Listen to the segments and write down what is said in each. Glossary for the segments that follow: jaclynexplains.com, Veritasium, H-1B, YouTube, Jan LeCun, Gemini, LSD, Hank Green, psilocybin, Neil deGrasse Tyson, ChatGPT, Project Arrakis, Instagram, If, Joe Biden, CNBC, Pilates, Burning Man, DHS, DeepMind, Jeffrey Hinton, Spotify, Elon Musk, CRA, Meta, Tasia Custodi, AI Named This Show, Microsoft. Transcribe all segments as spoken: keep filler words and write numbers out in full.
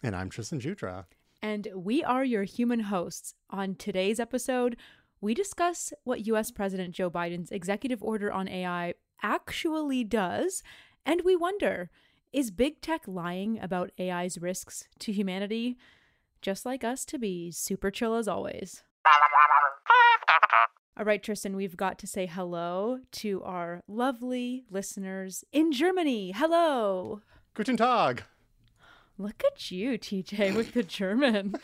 And I'm Tristan Jutra. And we are your human hosts. On today's episode, we discuss what U S President Joe Biden's executive order on A I actually does. And we wonder, is big tech lying about A I's risks to humanity? Just like us to be super chill as always. All right, Tristan, we've got to say hello to our lovely listeners in Germany. Hello. Guten Tag. Look at you, T J, with the German.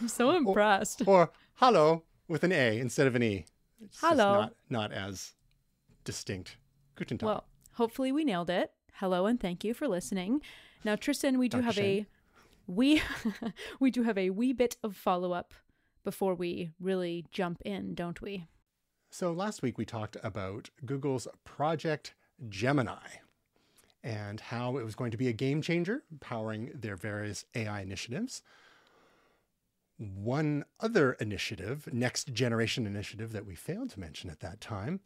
I'm so impressed. Or, or hello with an A instead of an E. It's hello. Not, not as distinct. Guten Tag. Well, hopefully we nailed it. Hello and thank you for listening. Now, Tristan, we do Doctor have Shane. a we we do have a wee bit of follow-up before we really jump in, don't we? So last week we talked about Google's Project Gemini and how it was going to be a game changer, powering their various A I initiatives. One other initiative, next generation initiative that we failed to mention at that time,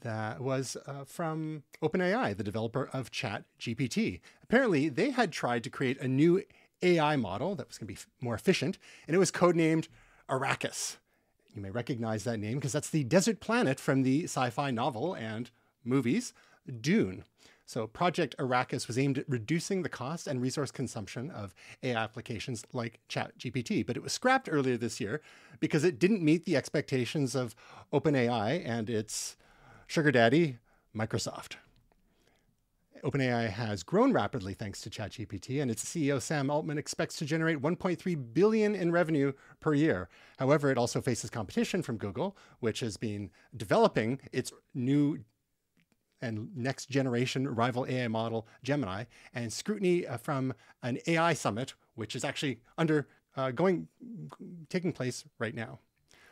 that was uh, from OpenAI, the developer of ChatGPT. Apparently, they had tried to create a new A I model that was going to be f- more efficient, and it was codenamed Arrakis. You may recognize that name because that's the desert planet from the sci-fi novel and movies Dune. So Project Arrakis was aimed at reducing the cost and resource consumption of A I applications like ChatGPT, but it was scrapped earlier this year because it didn't meet the expectations of OpenAI and its sugar daddy, Microsoft. OpenAI has grown rapidly thanks to ChatGPT, and its C E O, Sam Altman, expects to generate one point three billion dollars in revenue per year. However, it also faces competition from Google, which has been developing its new and next generation rival A I model, Gemini, and scrutiny from an A I summit, which is actually under uh, going, taking place right now.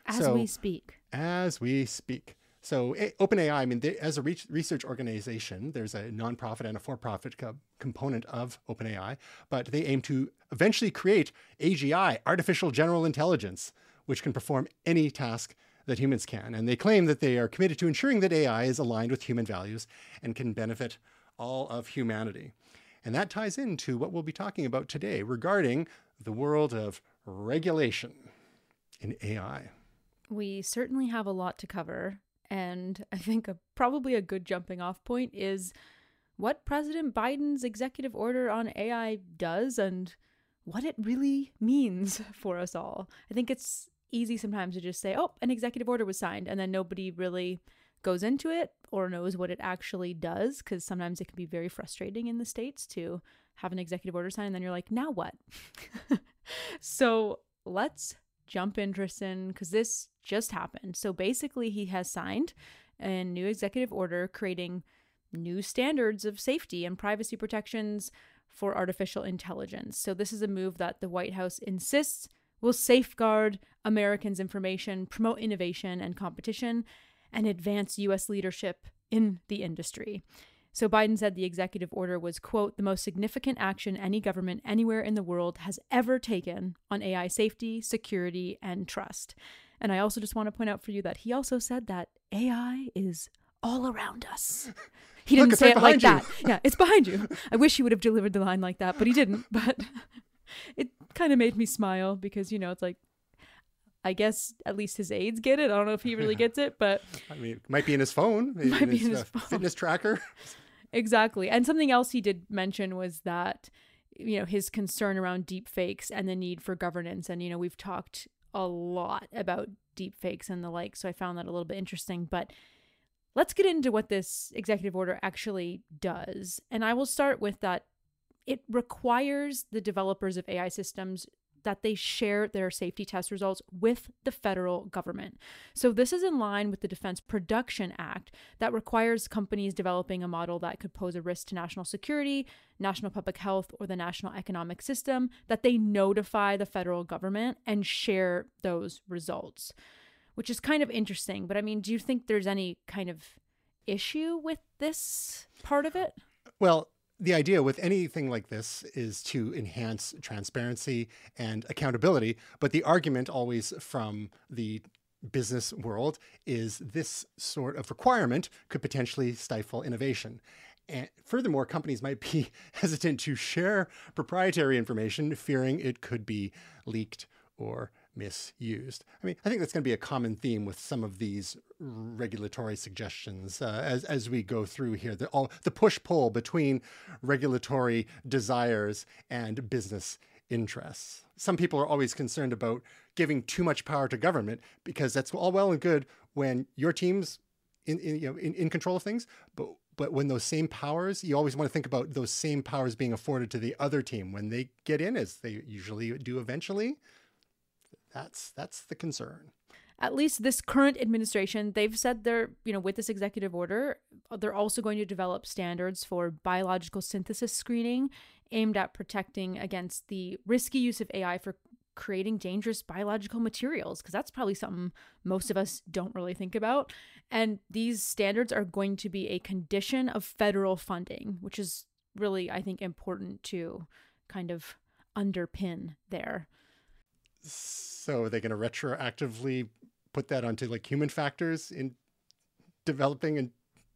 As so, we speak. As we speak. So a- OpenAI, I mean, they, as a re- research organization, there's a nonprofit and a for-profit co- component of OpenAI, but they aim to eventually create A G I, artificial general intelligence, which can perform any task that humans can. And they claim that they are committed to ensuring that A I is aligned with human values and can benefit all of humanity. And that ties into what we'll be talking about today regarding the world of regulation in A I. We certainly have a lot to cover. And I think a, probably a good jumping off point is what President Biden's executive order on A I does and what it really means for us all. I think it's easy sometimes to just say, oh, an executive order was signed, and then nobody really goes into it or knows what it actually does, because sometimes it can be very frustrating in the States to have an executive order signed, and then you're like, now what? So let's jump in, Tristan, because this just happened. So basically, he has signed a new executive order creating new standards of safety and privacy protections for artificial intelligence. So this is a move that the White House insists will safeguard Americans' information, promote innovation and competition, and advance U S leadership in the industry. So Biden said the executive order was, quote, the most significant action any government anywhere in the world has ever taken on A I safety, security, and trust. And I also just want to point out for you that he also said that A I is all around us. He didn't Look, say right it like you. that. Yeah, it's behind you. I wish he would have delivered the line like that, but he didn't. But it kind of made me smile because, you know, it's like I guess at least his aides get it. I don't know if he really yeah. gets it, but I mean, it might be in his phone, maybe might in be his, in his uh, phone. Fitness tracker. Exactly. And something else he did mention was that, you know, his concern around deep fakes and the need for governance. And, you know, we've talked a lot about deep fakes and the like, so I found that a little bit interesting. But let's get into what this executive order actually does. And I will start with that. It requires the developers of A I systems that they share their safety test results with the federal government. So this is in line with the Defense Production Act that requires companies developing a model that could pose a risk to national security, national public health, or the national economic system, that they notify the federal government and share those results, which is kind of interesting. But I mean, do you think there's any kind of issue with this part of it? Well, the idea with anything like this is to enhance transparency and accountability. But the argument always from the business world is this sort of requirement could potentially stifle innovation. And furthermore, companies might be hesitant to share proprietary information, fearing it could be leaked or misused. I mean, I think that's going to be a common theme with some of these regulatory suggestions uh, as as we go through here. The, all, the push-pull between regulatory desires and business interests. Some people are always concerned about giving too much power to government, because that's all well and good when your team's in, in you know in, in control of things, but but when those same powers, you always want to think about those same powers being afforded to the other team when they get in, as they usually do eventually. That's that's the concern. At least this current administration, they've said they're, you know, with this executive order, they're also going to develop standards for biological synthesis screening aimed at protecting against the risky use of A I for creating dangerous biological materials, because that's probably something most of us don't really think about. And these standards are going to be a condition of federal funding, which is really, I think, important to kind of underpin there. So are they going to retroactively put that onto like human factors in developing and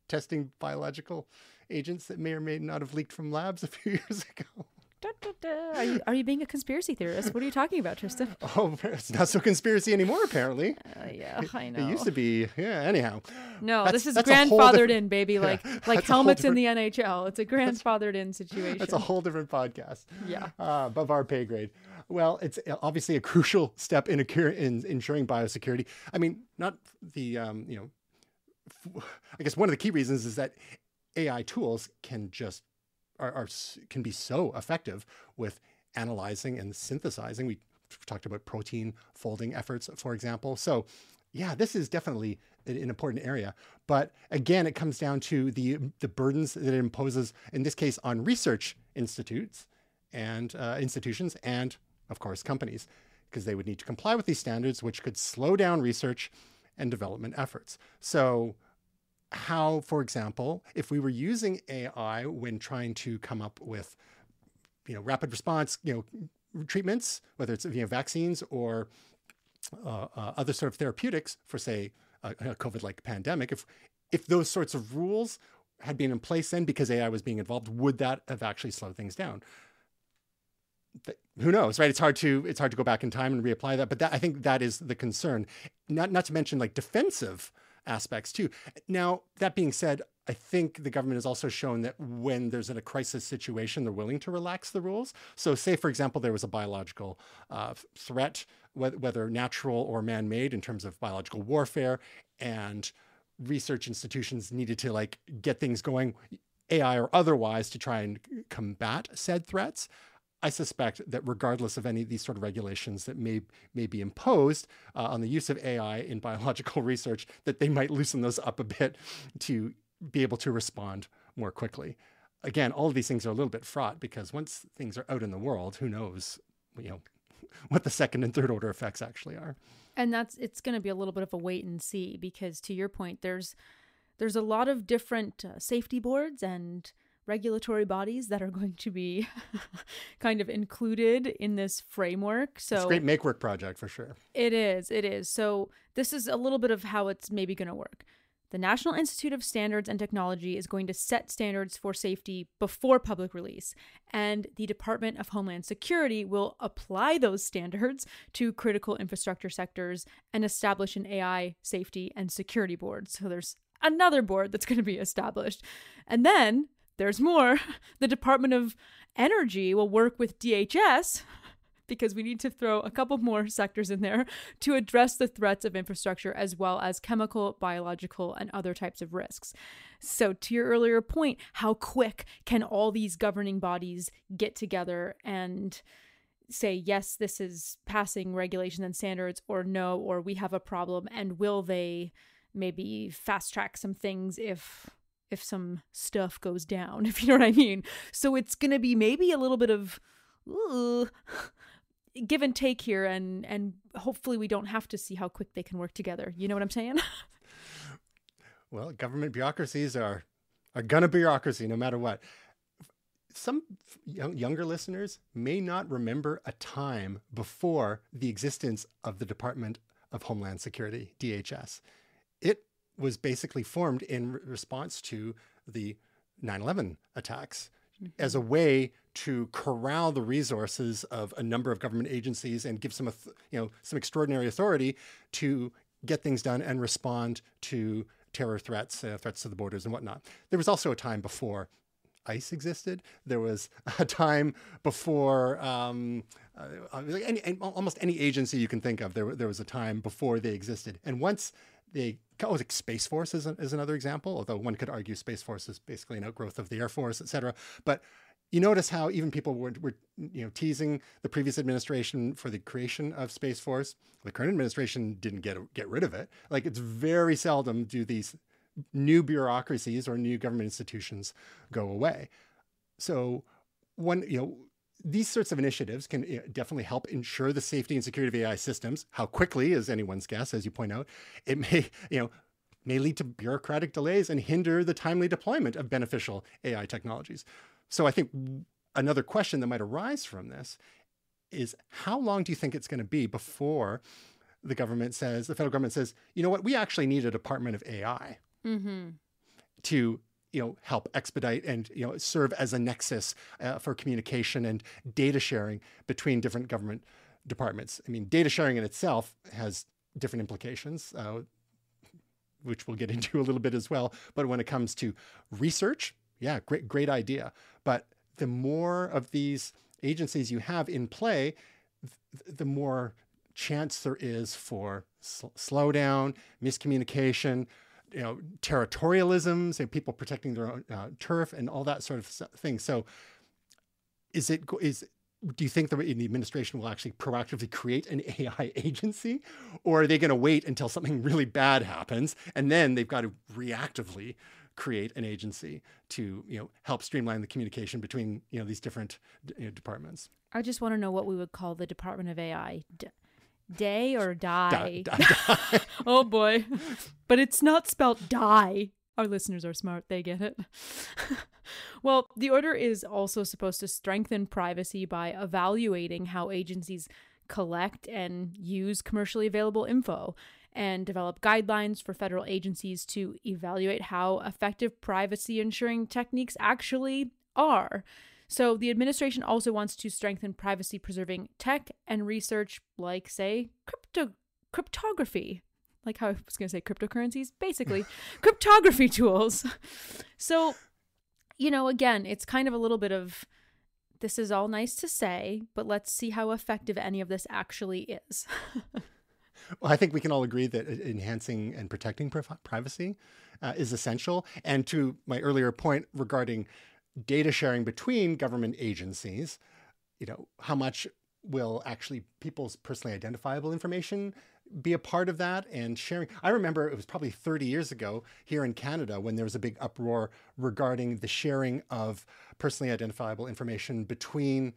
testing biological agents that may or may not have leaked from labs a few years ago? Da, da, da. Are you, are you being a conspiracy theorist? What are you talking about, Tristan? Oh, it's not so conspiracy anymore, apparently. Uh, yeah, it, I know. It used to be. Yeah, anyhow. No, that's, this is grandfathered in, baby. Like yeah, like helmets in the N H L. It's a grandfathered in situation. That's a whole different podcast. Yeah. Uh, above our pay grade. Well, it's obviously a crucial step in, a, in ensuring biosecurity. I mean, not the, um, you know, I guess one of the key reasons is that A I tools can just Are, are can be so effective with analyzing and synthesizing. We talked about protein folding efforts, for example. So yeah, this is definitely an important area. But again, it comes down to the the burdens that it imposes, in this case, on research institutes and uh, institutions and, of course, companies, because they would need to comply with these standards, which could slow down research and development efforts. So how, for example, if we were using A I when trying to come up with, you know, rapid response, you know, treatments, whether it's, you know, vaccines or uh, uh, other sort of therapeutics for, say, a, a COVID-like pandemic, if if those sorts of rules had been in place then because A I was being involved, would that have actually slowed things down? But who knows, right? It's hard to it's hard to go back in time and reapply that. But that, I think that is the concern. Not not to mention like defensive aspects too. Now, that being said, I think the government has also shown that when there's in a crisis situation, they're willing to relax the rules. So say, for example, there was a biological uh, threat, whether natural or man-made, in terms of biological warfare, and research institutions needed to like get things going, A I or otherwise, to try and combat said threats. I suspect that regardless of any of these sort of regulations that may may be imposed uh, on the use of A I in biological research, that they might loosen those up a bit to be able to respond more quickly. Again, all of these things are a little bit fraught, because once things are out in the world, who knows, you know, what the second and third order effects actually are. And that's it's going to be a little bit of a wait and see, because to your point, there's there's a lot of different uh, safety boards and regulatory bodies that are going to be kind of included in this framework. So it's a great make work project for sure. It is. It is. So this is a little bit of how it's maybe going to work. The National Institute of Standards and Technology is going to set standards for safety before public release, and the Department of Homeland Security will apply those standards to critical infrastructure sectors and establish an A I safety and security board. So there's another board that's going to be established. And then there's more. The Department of Energy will work with D H S, because we need to throw a couple more sectors in there to address the threats of infrastructure as well as chemical, biological, and other types of risks. So to your earlier point, how quick can all these governing bodies get together and say, yes, this is passing regulations and standards, or no, or we have a problem, and will they maybe fast track some things if if some stuff goes down, if you know what I mean? So it's going to be maybe a little bit of ooh, give and take here, and and hopefully we don't have to see how quick they can work together. You know what I'm saying? Well, government bureaucracies are are gonna bureaucracy no matter what. Some young, younger listeners may not remember a time before the existence of the Department of Homeland Security, D H S. It was basically formed in re- response to the nine eleven attacks, mm-hmm. as a way to corral the resources of a number of government agencies and give some, you know, some extraordinary authority to get things done and respond to terror threats, uh, threats to the borders and whatnot. There was also a time before ICE existed. There was a time before um, uh, any, any, almost any agency you can think of. There, there was a time before they existed. And once they, oh, like Space Force is, is another example, although one could argue Space Force is basically an outgrowth of the Air Force, et cetera. But you notice how even people were, were, you know, teasing the previous administration for the creation of Space Force. The current administration didn't get get rid of it. Like, it's very seldom do these new bureaucracies or new government institutions go away. So, one, you know, these sorts of initiatives can, you know, definitely help ensure the safety and security of A I systems. How quickly is anyone's guess, as you point out. It may, you know, may lead to bureaucratic delays and hinder the timely deployment of beneficial A I technologies. So I think another question that might arise from this is, how long do you think it's going to be before the government says, the federal government says, you know what, we actually need a Department of A I mm-hmm. to, you know, help expedite and, you know, serve as a nexus uh, for communication and data sharing between different government departments. I mean, data sharing in itself has different implications, uh, which we'll get into a little bit as well. But when it comes to research, yeah, great, great idea. But the more of these agencies you have in play, th- the more chance there is for sl- slowdown, miscommunication, you know, territorialisms, and people protecting their own uh, turf and all that sort of thing. So, is it is do you think the, the administration will actually proactively create an A I agency, or are they going to wait until something really bad happens and then they've got to reactively create an agency to, you know, help streamline the communication between, you know, these different, you know, departments? I just want to know what we would call the Department of A I. D- day or die? Da, da, die. Oh boy. But it's not spelled die. Our listeners are smart. They get it. Well, the order is also supposed to strengthen privacy by evaluating how agencies collect and use commercially available info, and develop guidelines for federal agencies to evaluate how effective privacy-ensuring techniques actually are. So the administration also wants to strengthen privacy-preserving tech and research, like, say, crypto- cryptography. Like how I was going to say cryptocurrencies, basically. Cryptography tools. So, you know, again, it's kind of a little bit of, this is all nice to say, but let's see how effective any of this actually is. Well, I think we can all agree that enhancing and protecting privacy uh, is essential. And to my earlier point regarding data sharing between government agencies, you know, how much will actually people's personally identifiable information be a part of that and sharing? I remember it was probably thirty years ago here in Canada when there was a big uproar regarding the sharing of personally identifiable information between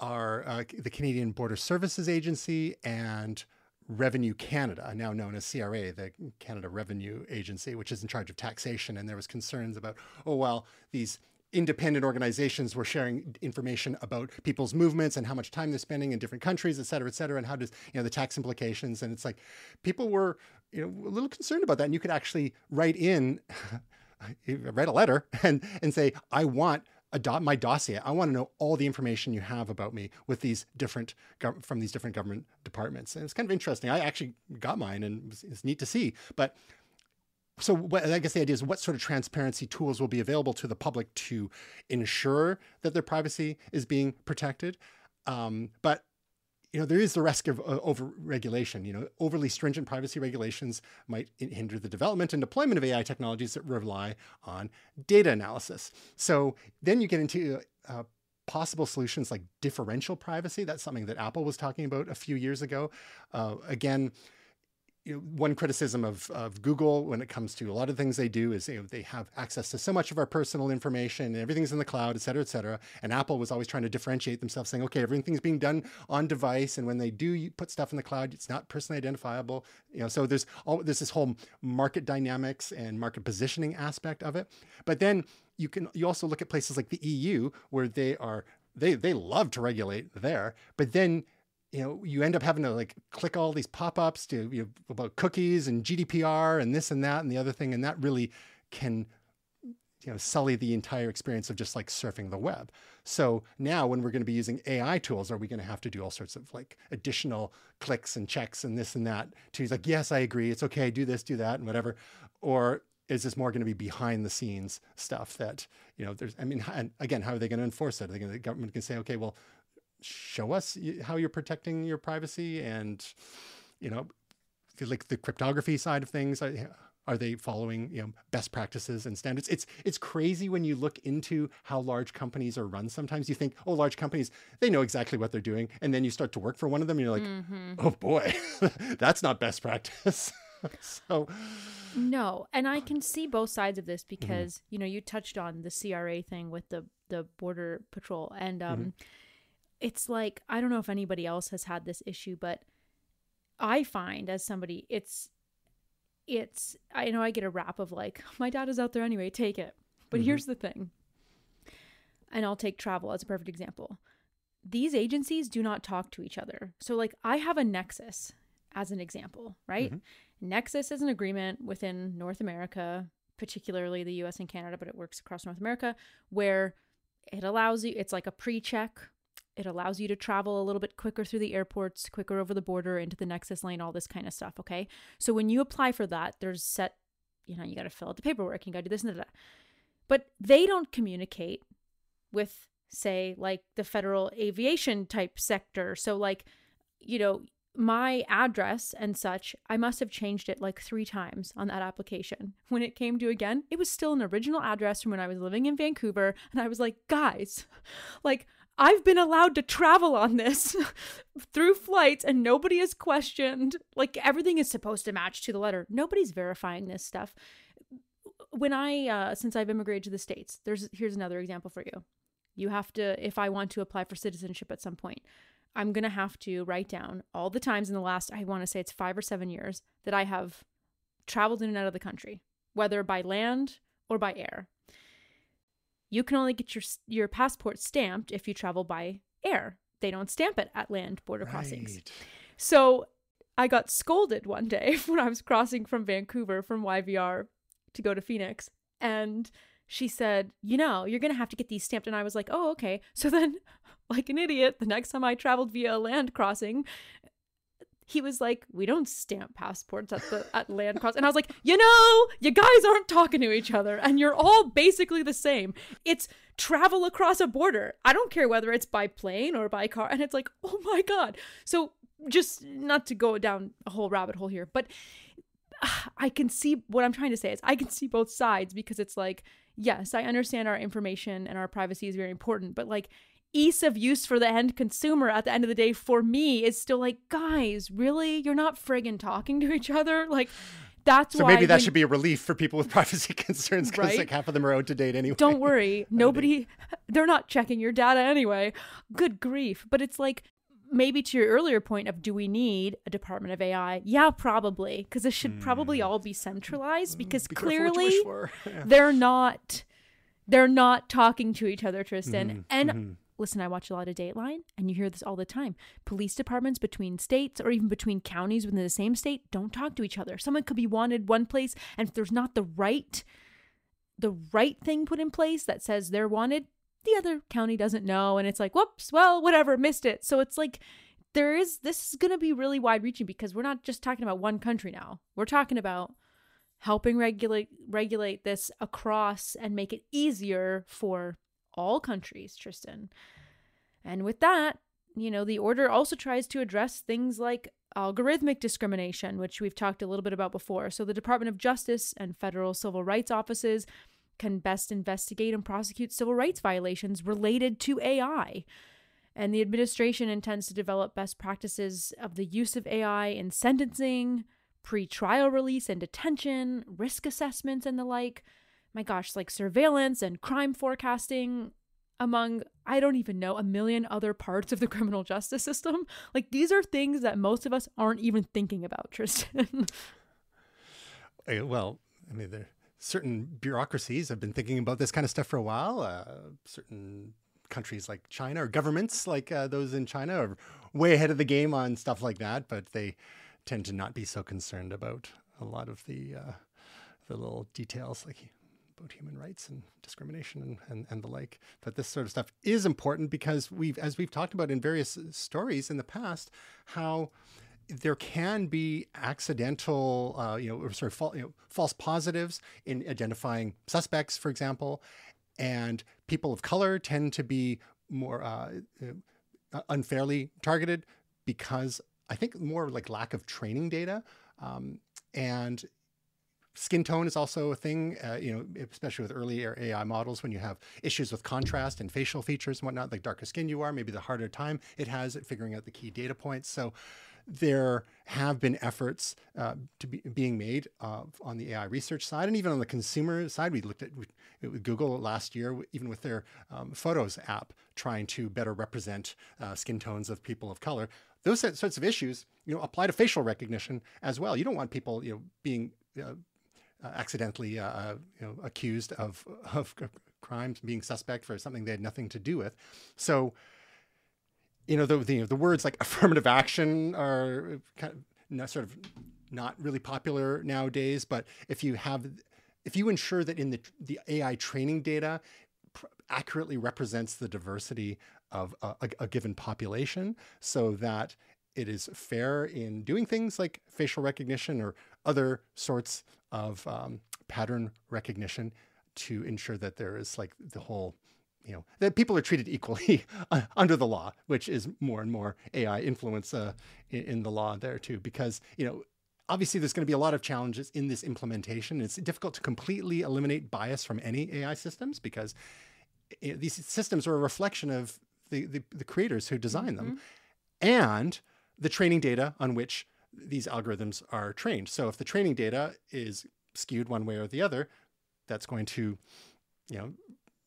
our uh, the Canadian Border Services Agency and Revenue Canada, now known as C R A, the Canada Revenue Agency, which is in charge of taxation. And there was concerns about, oh, well, these independent organizations were sharing information about people's movements and how much time they're spending in different countries, et cetera, et cetera, and how does, you know, the tax implications. And it's like, people were, you know, a little concerned about that. And you could actually write in, write a letter and, and say, I want a dot, my dossier. I want to know all the information you have about me with these different, from these different government departments. And it's kind of interesting. I actually got mine, and it's neat to see, but so what, I guess the idea is what sort of transparency tools will be available to the public to ensure that their privacy is being protected. Um, but, you know, there is the risk of uh, over-regulation. You know, overly stringent privacy regulations might hinder the development and deployment of A I technologies that rely on data analysis. So then you get into uh, possible solutions like differential privacy. That's something that Apple was talking about a few years ago. Uh, again, you know, one criticism of, of Google when it comes to a lot of things they do is, you know, they have access to so much of our personal information and everything's in the cloud, et cetera, et cetera. And Apple was always trying to differentiate themselves, saying, okay, everything's being done on device. And when they do put stuff in the cloud, it's not personally identifiable. You know, so there's all there's this whole market dynamics and market positioning aspect of it. But then you can you also look at places like the E U, where they are they they love to regulate there, but then you know, you end up having to like click all these pop-ups to, you know, about cookies and G D P R and this and that and the other thing. And that really can, you know, sully the entire experience of just like surfing the web. So now when we're going to be using A I tools, are we going to have to do all sorts of like additional clicks and checks and this and that to like, yes, I agree. It's okay. Do this, do that and whatever. Or is this more going to be behind the scenes stuff that, you know, there's, I mean, and again, how are they going to enforce it? Are they going to, the government can say, okay, well, show us how you're protecting your privacy, and you know, like the cryptography side of things, are they following, you know, best practices and standards? It's it's crazy when you look into how large companies are run. Sometimes you think, oh, large companies, they know exactly what they're doing, and then you start to work for one of them, and you're like, mm-hmm. oh boy, that's not best practice. So no, and I can see both sides of this because mm-hmm. you know, you touched on the C R A thing with the the border patrol, and um. Mm-hmm. It's like, I don't know if anybody else has had this issue, but I find as somebody, it's, it's, I know I get a rap of like, my data's out there anyway, take it. But mm-hmm. here's the thing. And I'll take travel as a perfect example. These agencies do not talk to each other. So like I have a Nexus as an example, right? Mm-hmm. Nexus is an agreement within North America, particularly the U S and Canada, but it works across North America, where it allows you, it's like a pre-check. It allows you to travel a little bit quicker through the airports, quicker over the border, into the Nexus lane, all this kind of stuff, okay? So when you apply for that, there's set, you know, you got to fill out the paperwork, you got to do this and that. But they don't communicate with, say, like the federal aviation type sector. So like, you know, my address and such, I must have changed it like three times on that application. When it came to again, it was still an original address from when I was living in Vancouver. And I was like, guys, like, I've been allowed to travel on this through flights and nobody is questioned. Like everything is supposed to match to the letter. Nobody's verifying this stuff. When I, uh, since I've immigrated to the States, there's, here's another example for you. You have to, if I want to apply for citizenship at some point, I'm going to have to write down all the times in the last, I want to say it's five or seven years that I have traveled in and out of the country, whether by land or by air. You can only get your your passport stamped if you travel by air. They don't stamp it at land border right. crossings. So I got scolded one day when I was crossing from Vancouver from Y V R to go to Phoenix. And she said, you know, you're going to have to get these stamped. And I was like, oh, okay. So then like an idiot, the next time I traveled via a land crossing, he was like, we don't stamp passports at the at land cross. And I was like, you know, you guys aren't talking to each other and you're all basically the same. It's travel across a border. I don't care whether it's by plane or by car. And it's like, oh my God. So just not to go down a whole rabbit hole here, but I can see what I'm trying to say is I can see both sides because it's like, yes, I understand our information and our privacy is very important, but like, ease of use for the end consumer at the end of the day for me is still like, guys, really? You're not friggin' talking to each other? Like, that's so why. So maybe that when... should be a relief for people with privacy concerns because right? like half of them are out to date anyway. Don't worry. Nobody, they're not checking your data anyway. Good grief. But it's like, maybe to your earlier point of do we need a department of A I? Yeah, probably. Because it should mm. probably all be centralized because be clearly they're not They're not talking to each other, Tristan. Mm-hmm. And mm-hmm. listen, I watch a lot of Dateline, and you hear this all the time. Police departments between states or even between counties within the same state don't talk to each other. Someone could be wanted one place, and if there's not the right, the right thing put in place that says they're wanted, the other county doesn't know. And it's like, whoops, well, whatever, missed it. So it's like, there is, this is going to be really wide reaching because we're not just talking about one country now. We're talking about helping regulate regulate this across and make it easier for all countries, Tristan. And with that, you know, the order also tries to address things like algorithmic discrimination, which we've talked a little bit about before. So the Department of Justice and federal civil rights offices can best investigate and prosecute civil rights violations related to A I. And the administration intends to develop best practices of the use of A I in sentencing, pre-trial release and detention, risk assessments and the like. My gosh, like surveillance and crime forecasting, among, I don't even know, a million other parts of the criminal justice system. Like, these are things that most of us aren't even thinking about, Tristan. Well, I mean, there certain bureaucracies have been thinking about this kind of stuff for a while. Uh, certain countries like China, or governments like uh, those in China, are way ahead of the game on stuff like that, but they tend to not be so concerned about a lot of the uh, the little details like about human rights and discrimination and, and, and the like. But this sort of stuff is important because we've, as we've talked about in various stories in the past, how there can be accidental, uh, you know, sort of fal- you know, false positives in identifying suspects, for example. And people of color tend to be more uh, unfairly targeted because I think more like lack of training data. Um, and skin tone is also a thing, uh, you know, especially with earlier A I models, when you have issues with contrast and facial features and whatnot, like darker skin you are, maybe the harder time it has at figuring out the key data points. So there have been efforts uh, to be being made uh, on the A I research side, and even on the consumer side. We looked at we, Google last year, even with their um, Photos app, trying to better represent uh, skin tones of people of color. Those sorts of issues, you know, apply to facial recognition as well. You don't want people, you know, being uh, accidentally uh, you know, accused of of crimes, being suspect for something they had nothing to do with. So, you know, the, the the words like affirmative action are kind of not, sort of not really popular nowadays. But if you have, if you ensure that in the the A I training data pr- accurately represents the diversity of a, a, a given population, so that it is fair in doing things like facial recognition or other sorts of um, pattern recognition, to ensure that there is like the whole, you know, that people are treated equally under the law, which is more and more A I influence uh, in, in the law there too. Because, you know, obviously there's going to be a lot of challenges in this implementation. It's difficult to completely eliminate bias from any A I systems because it, these systems are a reflection of the, the, the creators who design mm-hmm. them and the training data on which these algorithms are trained. So if the training data is skewed one way or the other, that's going to, you know,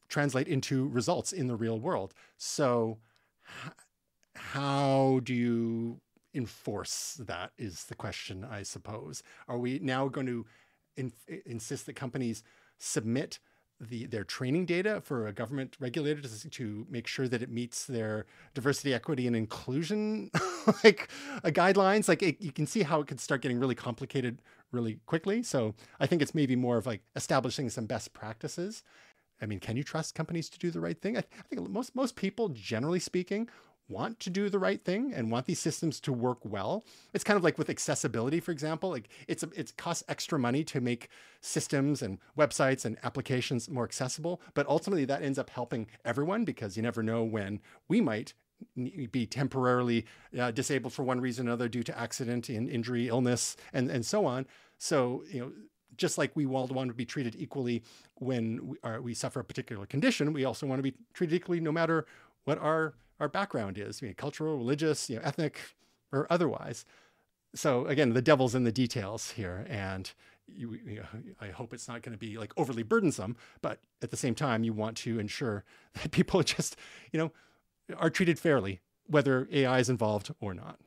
translate into results in the real world. So h- how do you enforce that is the question, I suppose. Are we now going to in- insist that companies submit the their training data for a government regulator to, to make sure that it meets their diversity, equity, and inclusion like uh, guidelines? Like it, you can see how it could start getting really complicated really quickly. So I think it's maybe more of like establishing some best practices. I mean, can you trust companies to do the right thing? I, th- I think most most people, generally speaking, want to do the right thing and want these systems to work well. It's kind of like with accessibility, for example. Like it's a, it costs extra money to make systems and websites and applications more accessible, but ultimately that ends up helping everyone because you never know when we might be temporarily uh, disabled for one reason or another due to accident, in, injury, illness, and and so on. So, you know, just like we all want to be treated equally when we, are, we suffer a particular condition, we also want to be treated equally no matter what our, our background is, you know, cultural, religious, you know, ethnic, or otherwise. So again, the devil's in the details here. And you, you know, I hope it's not going to be like overly burdensome, but at the same time, you want to ensure that people just, you know, are treated fairly, whether A I is involved or not.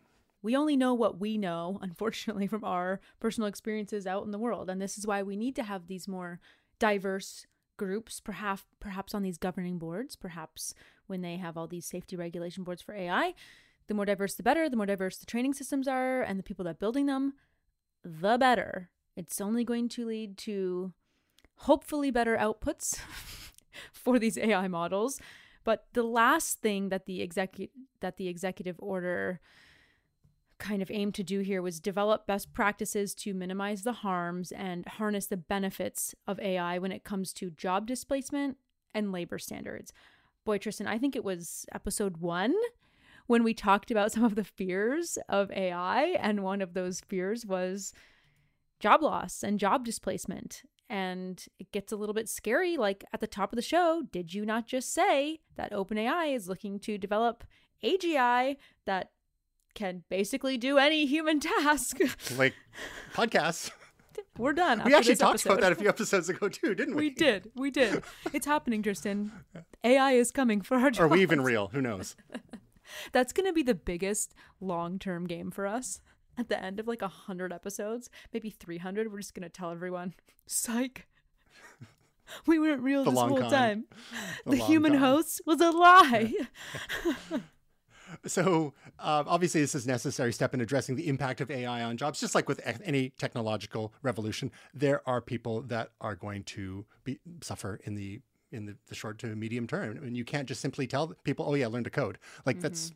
We only know what we know, unfortunately, from our personal experiences out in the world. And this is why we need to have these more diverse, groups, perhaps perhaps on these governing boards, perhaps when they have all these safety regulation boards for A I, the more diverse the better, the more diverse the training systems are and the people that are building them, the better. It's only going to lead to hopefully better outputs for these A I models. But the last thing that the execu- that the executive order kind of aimed to do here was develop best practices to minimize the harms and harness the benefits of A I when it comes to job displacement and labor standards. Boy, Tristan, I think it was episode one when we talked about some of the fears of A I, and one of those fears was job loss and job displacement. And it gets a little bit scary. Like at the top of the show, did you not just say that OpenAI is looking to develop A G I that can basically do any human task? Like podcasts. We're done. We actually talked episode. about that a few episodes ago too, didn't we? We did. We did. It's happening, Tristan. A I is coming for our jobs. Are we even real? Who knows? That's going to be the biggest long-term game for us. At the end of like one hundred episodes, maybe three hundred, we're just going to tell everyone, psych, we weren't real the this whole con. time. The, the human con. host was a lie. Yeah. So uh, obviously this is a necessary step in addressing the impact of A I on jobs. Just like with any technological revolution, there are people that are going to be, suffer in the in the, the short to medium term. And you can't just simply tell people, oh yeah, learn to code. Like mm-hmm. that's...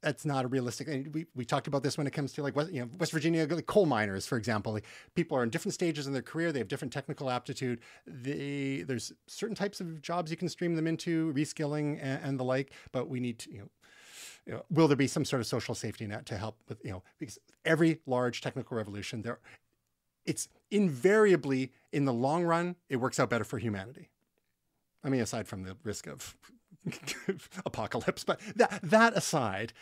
That's not a realistic thing. We, we talked about this when it comes to like West, you know, West Virginia, like coal miners, for example. Like people are in different stages in their career. They have different technical aptitude. They, there's certain types of jobs you can stream them into, reskilling and, and the like. But we need to, you know, you know, will there be some sort of social safety net to help with, you know, because every large technical revolution, there, it's invariably in the long run, it works out better for humanity. I mean, aside from the risk of apocalypse, but that that aside,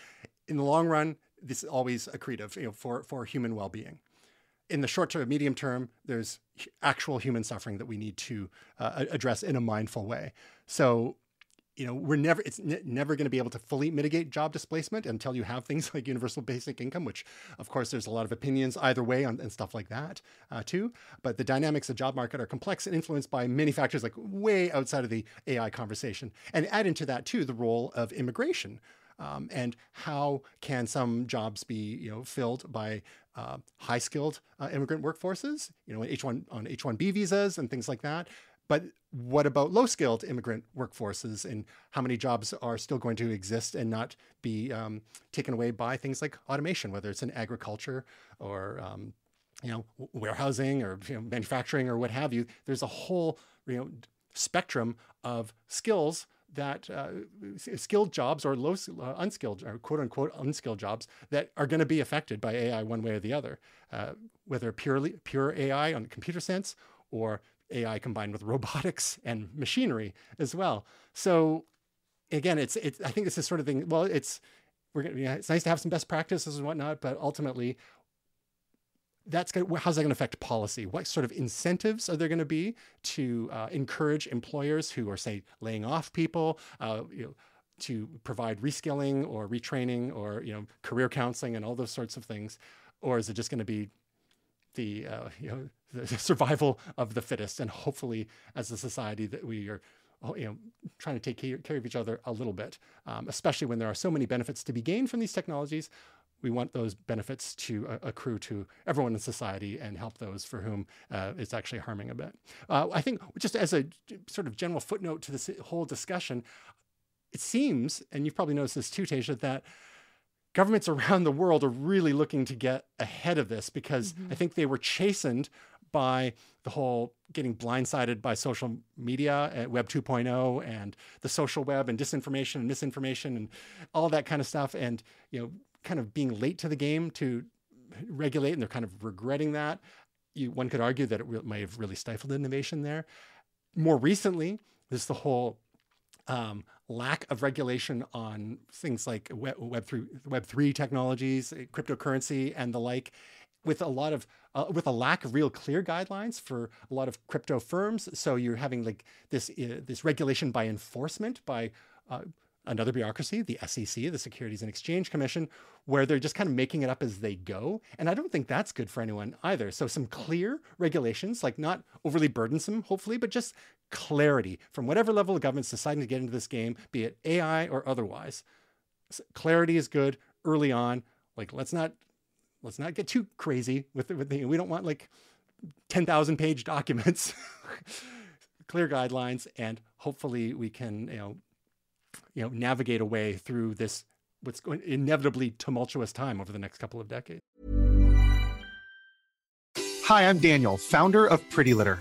in the long run, this is always accretive, you know, for for human well-being. In the short term, medium term, there's actual human suffering that we need to uh, address in a mindful way. So, you know, we're never it's n- never going to be able to fully mitigate job displacement until you have things like universal basic income, which, of course, there's a lot of opinions either way on and stuff like that uh, too. But the dynamics of job market are complex and influenced by many factors, like way outside of the A I conversation. And add into that too the role of immigration um, and how can some jobs be, you know, filled by uh, high-skilled uh, immigrant workforces, you know, H one on H one B visas and things like that. But what about low-skilled immigrant workforces, and how many jobs are still going to exist and not be um, taken away by things like automation, whether it's in agriculture or, um, you know, warehousing or, you know, manufacturing or what have you? There's a whole, you know, spectrum of skills that uh, skilled jobs or low uh, unskilled or quote unquote unskilled jobs that are going to be affected by A I one way or the other, uh, whether purely pure A I on the computer sense or A I combined with robotics and machinery as well. So again, it's it's. I think this is sort of thing. Well, it's we're gonna. You know, it's nice to have some best practices and whatnot, but ultimately, that's gonna, how's that going to affect policy? What sort of incentives are there going to be to uh, encourage employers who are, say, laying off people, uh, you know, to provide reskilling or retraining or, you know, career counseling and all those sorts of things? Or is it just going to be the uh, you know, the survival of the fittest, and hopefully as a society that we are, you know, trying to take care, care of each other a little bit, um, especially when there are so many benefits to be gained from these technologies. We want those benefits to uh, accrue to everyone in society and help those for whom uh, it's actually harming a bit. Uh, I think just as a sort of general footnote to this whole discussion, it seems, and you've probably noticed this too, Tasia, that governments around the world are really looking to get ahead of this, because mm-hmm. I think they were chastened by the whole getting blindsided by social media at Web two point oh and the social web and disinformation and misinformation and all that kind of stuff. And, you know, kind of being late to the game to regulate, and they're kind of regretting that. You, one could argue that it re- may have really stifled innovation there. More recently, there's the whole um, lack of regulation on things like Web three technologies, cryptocurrency and the like, with a lot of uh, with a lack of real clear guidelines for a lot of crypto firms. So you're having like this uh, this regulation by enforcement by uh, another bureaucracy, the S E C, the Securities and Exchange Commission, where they're just kind of making it up as they go. And I don't think that's good for anyone either. So some clear regulations, like not overly burdensome, hopefully, but just clarity from whatever level of government's deciding to get into this game, be it A I or otherwise. So clarity is good early on. Like, let's not let's not get too crazy with it. We don't want like ten thousand page documents, clear guidelines, and hopefully we can, you know, you know, navigate a way through this, what's going inevitably tumultuous time over the next couple of decades. Hi, I'm Daniel, founder of Pretty Litter.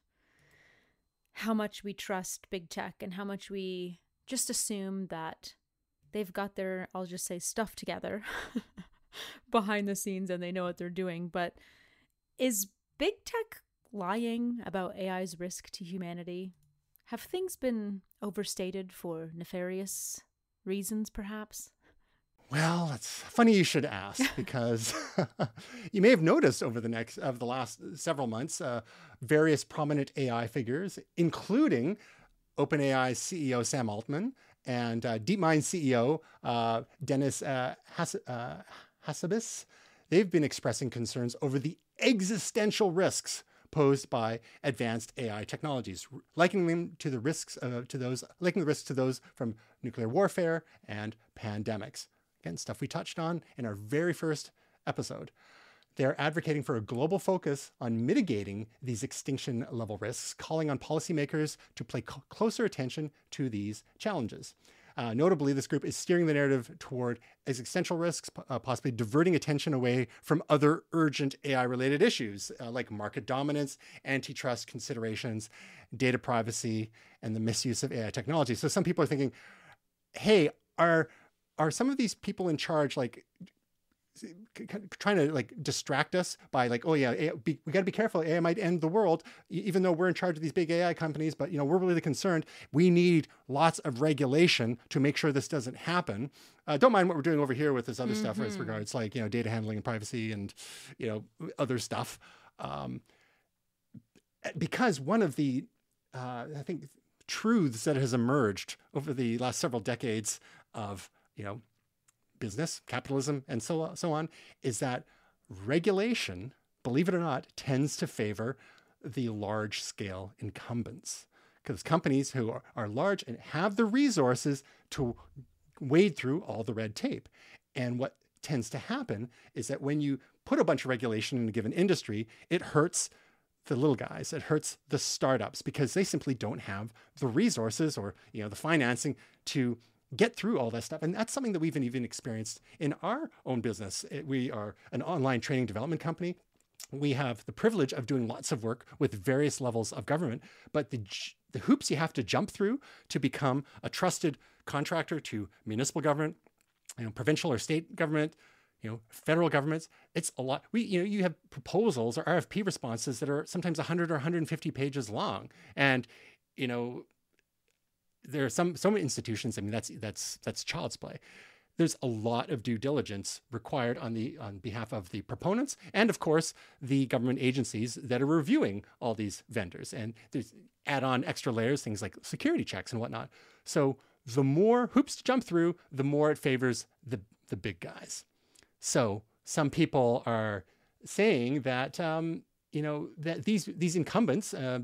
how much we trust big tech and how much we just assume that they've got their, I'll just say, stuff together behind the scenes and they know what they're doing. But is big tech lying about A I's risk to humanity? Have things been overstated for nefarious reasons, perhaps? Well, it's funny you should ask, because you may have noticed over the next of the last several months, uh, various prominent A I figures, including OpenAI C E O Sam Altman and uh, DeepMind C E O uh, Dennis uh, Hass- uh, Hassabis, they've been expressing concerns over the existential risks posed by advanced A I technologies, likening them to the risks uh, to those likening the risks to those from nuclear warfare and pandemics. Again, stuff we touched on in our very first episode. They're advocating for a global focus on mitigating these extinction level risks, calling on policymakers to pay co- closer attention to these challenges. Uh, notably, this group is steering the narrative toward existential risks, uh, possibly diverting attention away from other urgent A I-related issues uh, like market dominance, antitrust considerations, data privacy, and the misuse of A I technology. So some people are thinking, hey, our Are some of these people in charge like trying to like distract us by like, oh yeah, A I, be, we got to be careful. A I might end the world, even though we're in charge of these big A I companies. But you know, we're really concerned. We need lots of regulation to make sure this doesn't happen. Uh, don't mind what we're doing over here with this other mm-hmm. stuff as regards like you know data handling and privacy and you know other stuff. Um, because one of the uh, I think truths that has emerged over the last several decades of you know, business, capitalism, and so, so on, is that regulation, believe it or not, tends to favor the large-scale incumbents. Because companies who are, are large and have the resources to wade through all the red tape. And what tends to happen is that when you put a bunch of regulation in a given industry, it hurts the little guys. It hurts the startups because they simply don't have the resources or, you know, the financing to get through all that stuff. And that's something that we've even experienced in our own business. We are an online training development company. We have the privilege of doing lots of work with various levels of government, but the, the hoops you have to jump through to become a trusted contractor to municipal government, you know, provincial or state government, you know, federal governments, it's a lot. We, you know, you have proposals or R F P responses that are sometimes one hundred or one hundred fifty pages long. And, you know, there are some some institutions, I mean, that's that's that's child's play. There's a lot of due diligence required on the on behalf of the proponents and, of course, the government agencies that are reviewing all these vendors. And there's add-on extra layers, things like security checks and whatnot. So the more hoops to jump through, the more it favors the, the big guys. So some people are saying that, um, you know, that these, these incumbents, uh,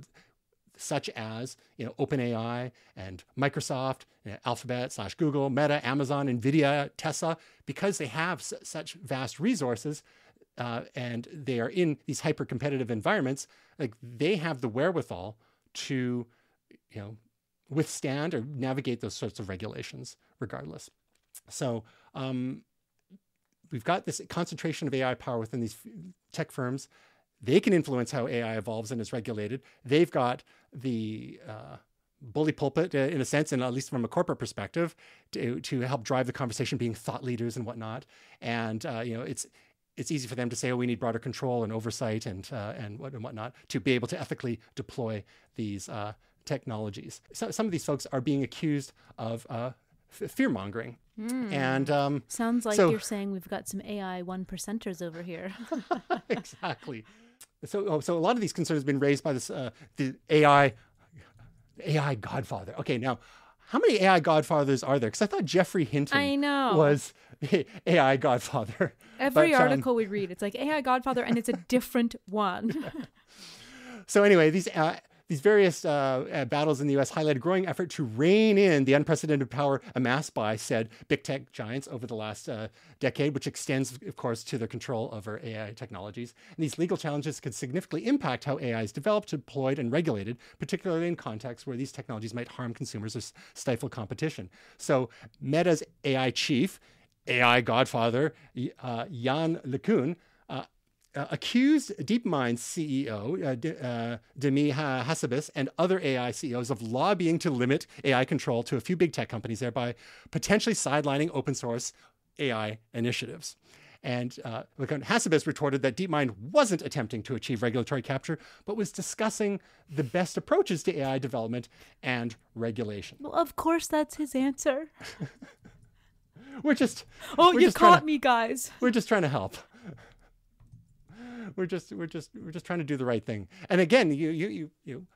such as, you know, OpenAI and Microsoft, you know, Alphabet slash Google, Meta, Amazon, NVIDIA, Tesla, because they have s- such vast resources uh, and they are in these hyper-competitive environments, like they have the wherewithal to, you know, withstand or navigate those sorts of regulations regardless. So um, we've got this concentration of A I power within these tech firms. They can influence how A I evolves and is regulated. They've got the uh, bully pulpit, uh, in a sense, and at least from a corporate perspective, to, to help drive the conversation, being thought leaders and whatnot. And uh, you know, it's it's easy for them to say, "Oh, we need broader control and oversight and uh, and what and whatnot to be able to ethically deploy these uh, technologies." So, some of these folks are being accused of uh, f- fear mongering. Mm. And um, sounds like so, you're saying we've got some A I one percenters over here. Exactly. So, so a lot of these concerns have been raised by this uh, the A I, A I Godfather. Okay, now, how many A I Godfathers are there? Because I thought Jeffrey Hinton I know. was A I Godfather. Every but, article um, we read, it's like A I Godfather, and it's a different one. Yeah. So anyway, these uh, these various uh, battles in the U S highlight a growing effort to rein in the unprecedented power amassed by said big tech giants over the last uh, decade, which extends, of course, to their control over A I technologies. And these legal challenges could significantly impact how A I is developed, deployed, and regulated, particularly in contexts where these technologies might harm consumers or stifle competition. So Meta's A I chief, A I godfather, uh, Jan LeCun, uh, Uh, accused DeepMind C E O uh, D- uh, Demi Hassabis and other A I C E Os of lobbying to limit A I control to a few big tech companies, thereby potentially sidelining open source A I initiatives. And uh, Hassabis retorted that DeepMind wasn't attempting to achieve regulatory capture, but was discussing the best approaches to A I development and regulation. Well, of course, that's his answer. We're just... Oh, we're you just caught to, me, guys. We're just trying to help. We're just, we're just, we're just trying to do the right thing. And again, you, you, you, you,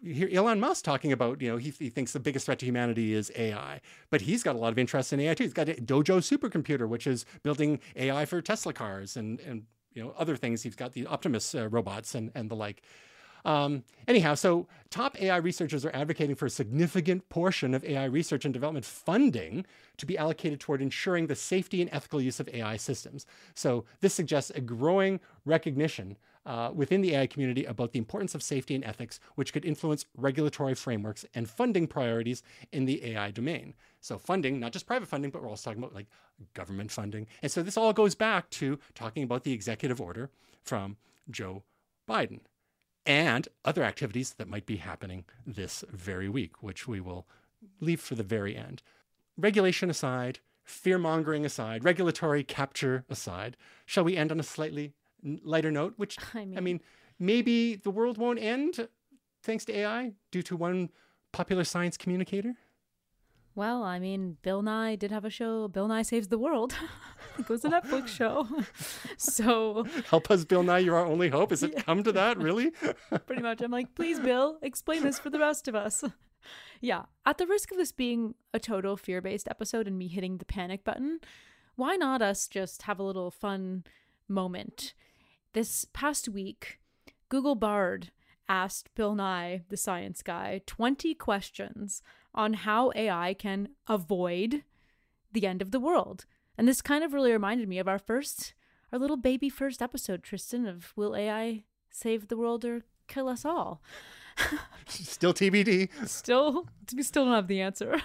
you hear Elon Musk talking about, you know, he, he thinks the biggest threat to humanity is A I, but he's got a lot of interest in A I too. He's got a Dojo supercomputer, which is building A I for Tesla cars and, and, you know, other things. He's got the Optimus uh, robots and, and the like. Um, anyhow, so top A I researchers are advocating for a significant portion of A I research and development funding to be allocated toward ensuring the safety and ethical use of A I systems. So this suggests a growing recognition uh, within the A I community about the importance of safety and ethics, which could influence regulatory frameworks and funding priorities in the A I domain. So funding, not just private funding, but we're also talking about like government funding. And so this all goes back to talking about the executive order from Joe Biden and other activities that might be happening this very week, which we will leave for the very end. Regulation aside, fear-mongering aside, regulatory capture aside, shall we end on a slightly lighter note, which, I mean, I mean maybe the world won't end thanks to A I due to one popular science communicator? Well, I mean, Bill Nye did have a show, Bill Nye Saves the World. It was a Netflix show. So help us, Bill Nye, you're our only hope. Is it yeah. come to that, really? Pretty much. I'm like, please, Bill, explain this for the rest of us. Yeah. At the risk of this being a total fear-based episode and me hitting the panic button, why not us just have a little fun moment? This past week, Google Bard asked Bill Nye, the science guy, twenty questions on how A I can avoid the end of the world. And this kind of really reminded me of our first, our little baby first episode, Tristan, of will A I save the world or kill us all? Still T B D. Still, we still don't have the answer.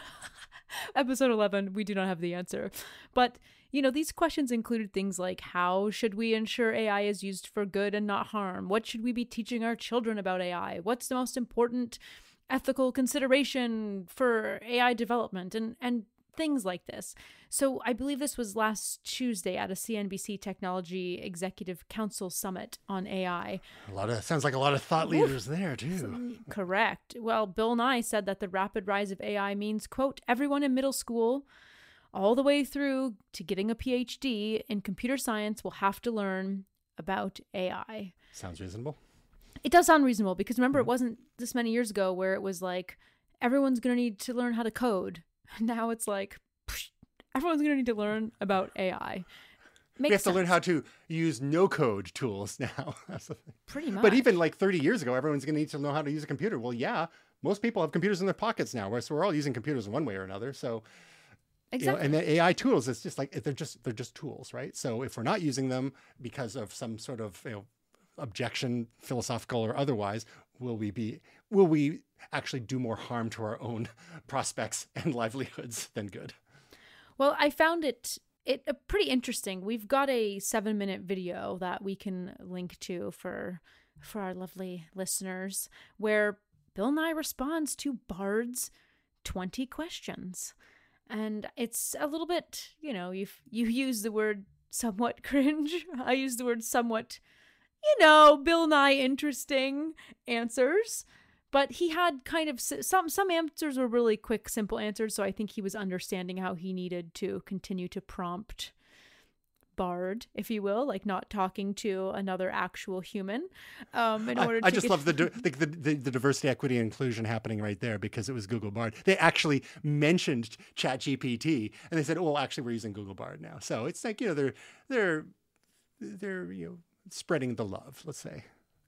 Episode eleven, we do not have the answer. But, you know, these questions included things like, how should we ensure A I is used for good and not harm? What should we be teaching our children about A I? What's the most important ethical consideration for A I development and, and things like this. So I believe this was last Tuesday at a C N B C Technology Executive Council Summit on A I. A lot of sounds like a lot of thought leaders Ooh. there too. Correct. Well, Bill Nye said that the rapid rise of A I means, quote, everyone in middle school all the way through to getting a P H D in computer science will have to learn about A I. Sounds reasonable. It does sound reasonable because remember, it wasn't this many years ago where it was like, everyone's going to need to learn how to code. Now it's like, everyone's going to need to learn about A I. Makes we have sense. to learn how to use no-code tools now. Pretty much. But even like thirty years ago, everyone's going to need to know how to use a computer. Well, yeah, most people have computers in their pockets now, so we're all using computers in one way or another. So, exactly. You know, and the A I tools, it's just like they're just they're just tools, right? So if we're not using them because of some sort of you know, objection, philosophical or otherwise, will we be will we actually do more harm to our own prospects and livelihoods than good? Well, I found it. It uh, pretty interesting. We've got a seven minute video that we can link to for for our lovely listeners, where Bill Nye responds to Bard's twenty questions, and it's a little bit, you know, you you use the word somewhat cringe. I use the word somewhat, you know, Bill Nye interesting answers. But he had kind of some some answers were really quick, simple answers. So I think he was understanding how he needed to continue to prompt Bard, if you will, like not talking to another actual human. Um, in order I, to I just get... love the, the, the the diversity, equity, and inclusion happening right there, because it was Google Bard. They actually mentioned ChatGPT and they said, "Oh, well, actually, we're using Google Bard now." So it's like, you know, they're they're they're you know spreading the love. Let's say.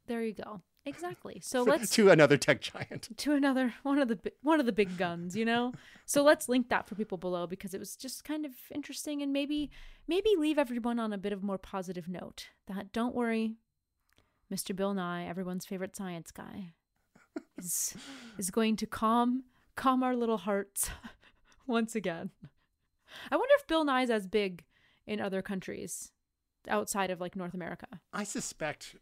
There you go. Exactly. So let's to another tech giant, to another one of the one of the big guns, you know. So let's link that for people below, because it was just kind of interesting, and maybe maybe leave everyone on a bit of a more positive note. That don't worry, Mister Bill Nye, everyone's favorite science guy, is is going to calm calm our little hearts once again. I wonder if Bill Nye's as big in other countries outside of like North America. I suspect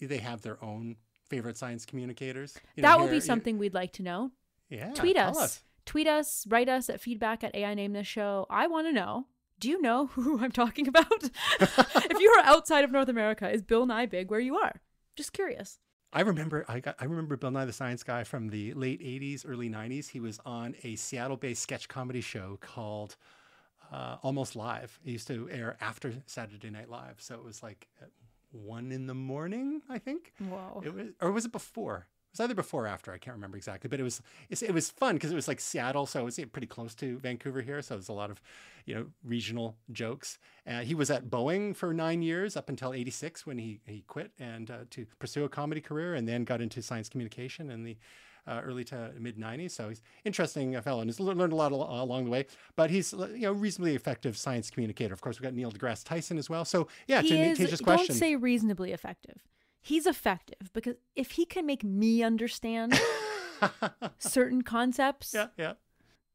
they have their own favorite science communicators. You that know, would here, be something you... we'd like to know. Yeah. Tweet us. us. Tweet us. Write us at feedback at A I Name This Show. I want to know, do you know who I'm talking about? If you are outside of North America, is Bill Nye big where you are? Just curious. I remember I got I remember Bill Nye the Science Guy from the late eighties, early nineties. He was on a Seattle-based sketch comedy show called uh, Almost Live. It used to air after Saturday Night Live. So it was like... one in the morning, I think. Wow. It was, or was it before? It was either before or after. I can't remember exactly. But it was it's, it was fun because it was like Seattle, so it was pretty close to Vancouver here. So there's a lot of, you know, regional jokes. Uh, he was at Boeing for nine years up until eighty-six when he he quit and uh, to pursue a comedy career, and then got into science communication in the uh, early to mid nineties. So he's interesting fellow and has learned a lot along the way. But he's, you know, reasonably effective science communicator. Of course, we've got Neil deGrasse Tyson as well. So yeah, he to is, Tasia's question, don't say reasonably effective. He's effective because if he can make me understand certain concepts, yeah, yeah,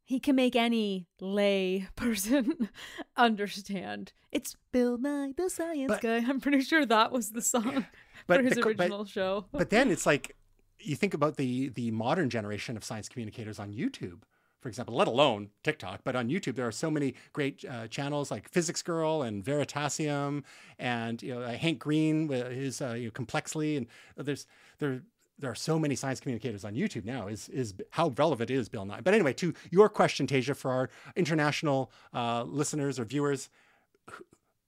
he can make any lay person understand. It's Bill Nye, the science but, guy. I'm pretty sure that was the song yeah, but for his the, original but, show. But then it's like you think about the the modern generation of science communicators on YouTube, for example, let alone TikTok, but on YouTube, there are so many great uh, channels like Physics Girl and Veritasium, and you know uh, Hank Green with his uh, you know, Complexly, and there's there there are so many science communicators on YouTube now. Is is how relevant is Bill Nye? But anyway, to your question, Tasia, for our international uh, listeners or viewers,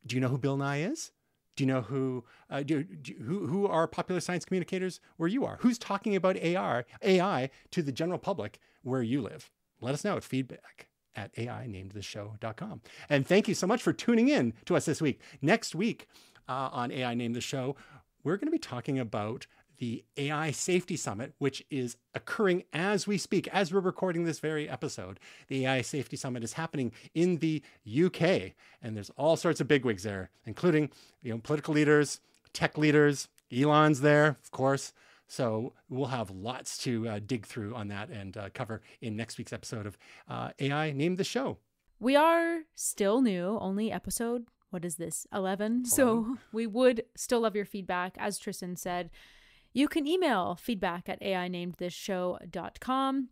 do you know who Bill Nye is? Do you know who uh, do, do who who are popular science communicators where you are? Who's talking about A I to the general public where you live? Let us know at feedback at A I named this show dot com. And thank you so much for tuning in to us this week. Next week uh, on A I Named This Show, we're going to be talking about the A I Safety Summit, which is occurring as we speak, as we're recording this very episode. The A I Safety Summit is happening in the U K, and there's all sorts of bigwigs there, including you know political leaders, tech leaders. Elon's there, of course. So we'll have lots to uh, dig through on that and uh, cover in next week's episode of uh, A I Named the Show. We are still new, only episode, what is this, eleven? So we would still love your feedback. As Tristan said, you can email feedback at A I named this show dot com.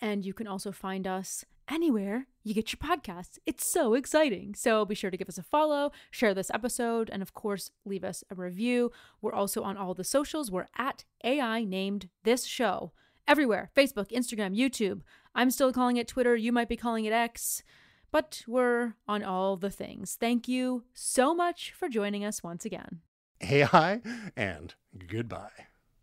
And you can also find us anywhere you get your podcasts. It's so exciting. So be sure to give us a follow, share this episode, and of course, leave us a review. We're also on all the socials. We're at A I Named This Show. Everywhere. Facebook, Instagram, YouTube. I'm still calling it Twitter. You might be calling it X. But we're on all the things. Thank you so much for joining us once again. A I and goodbye.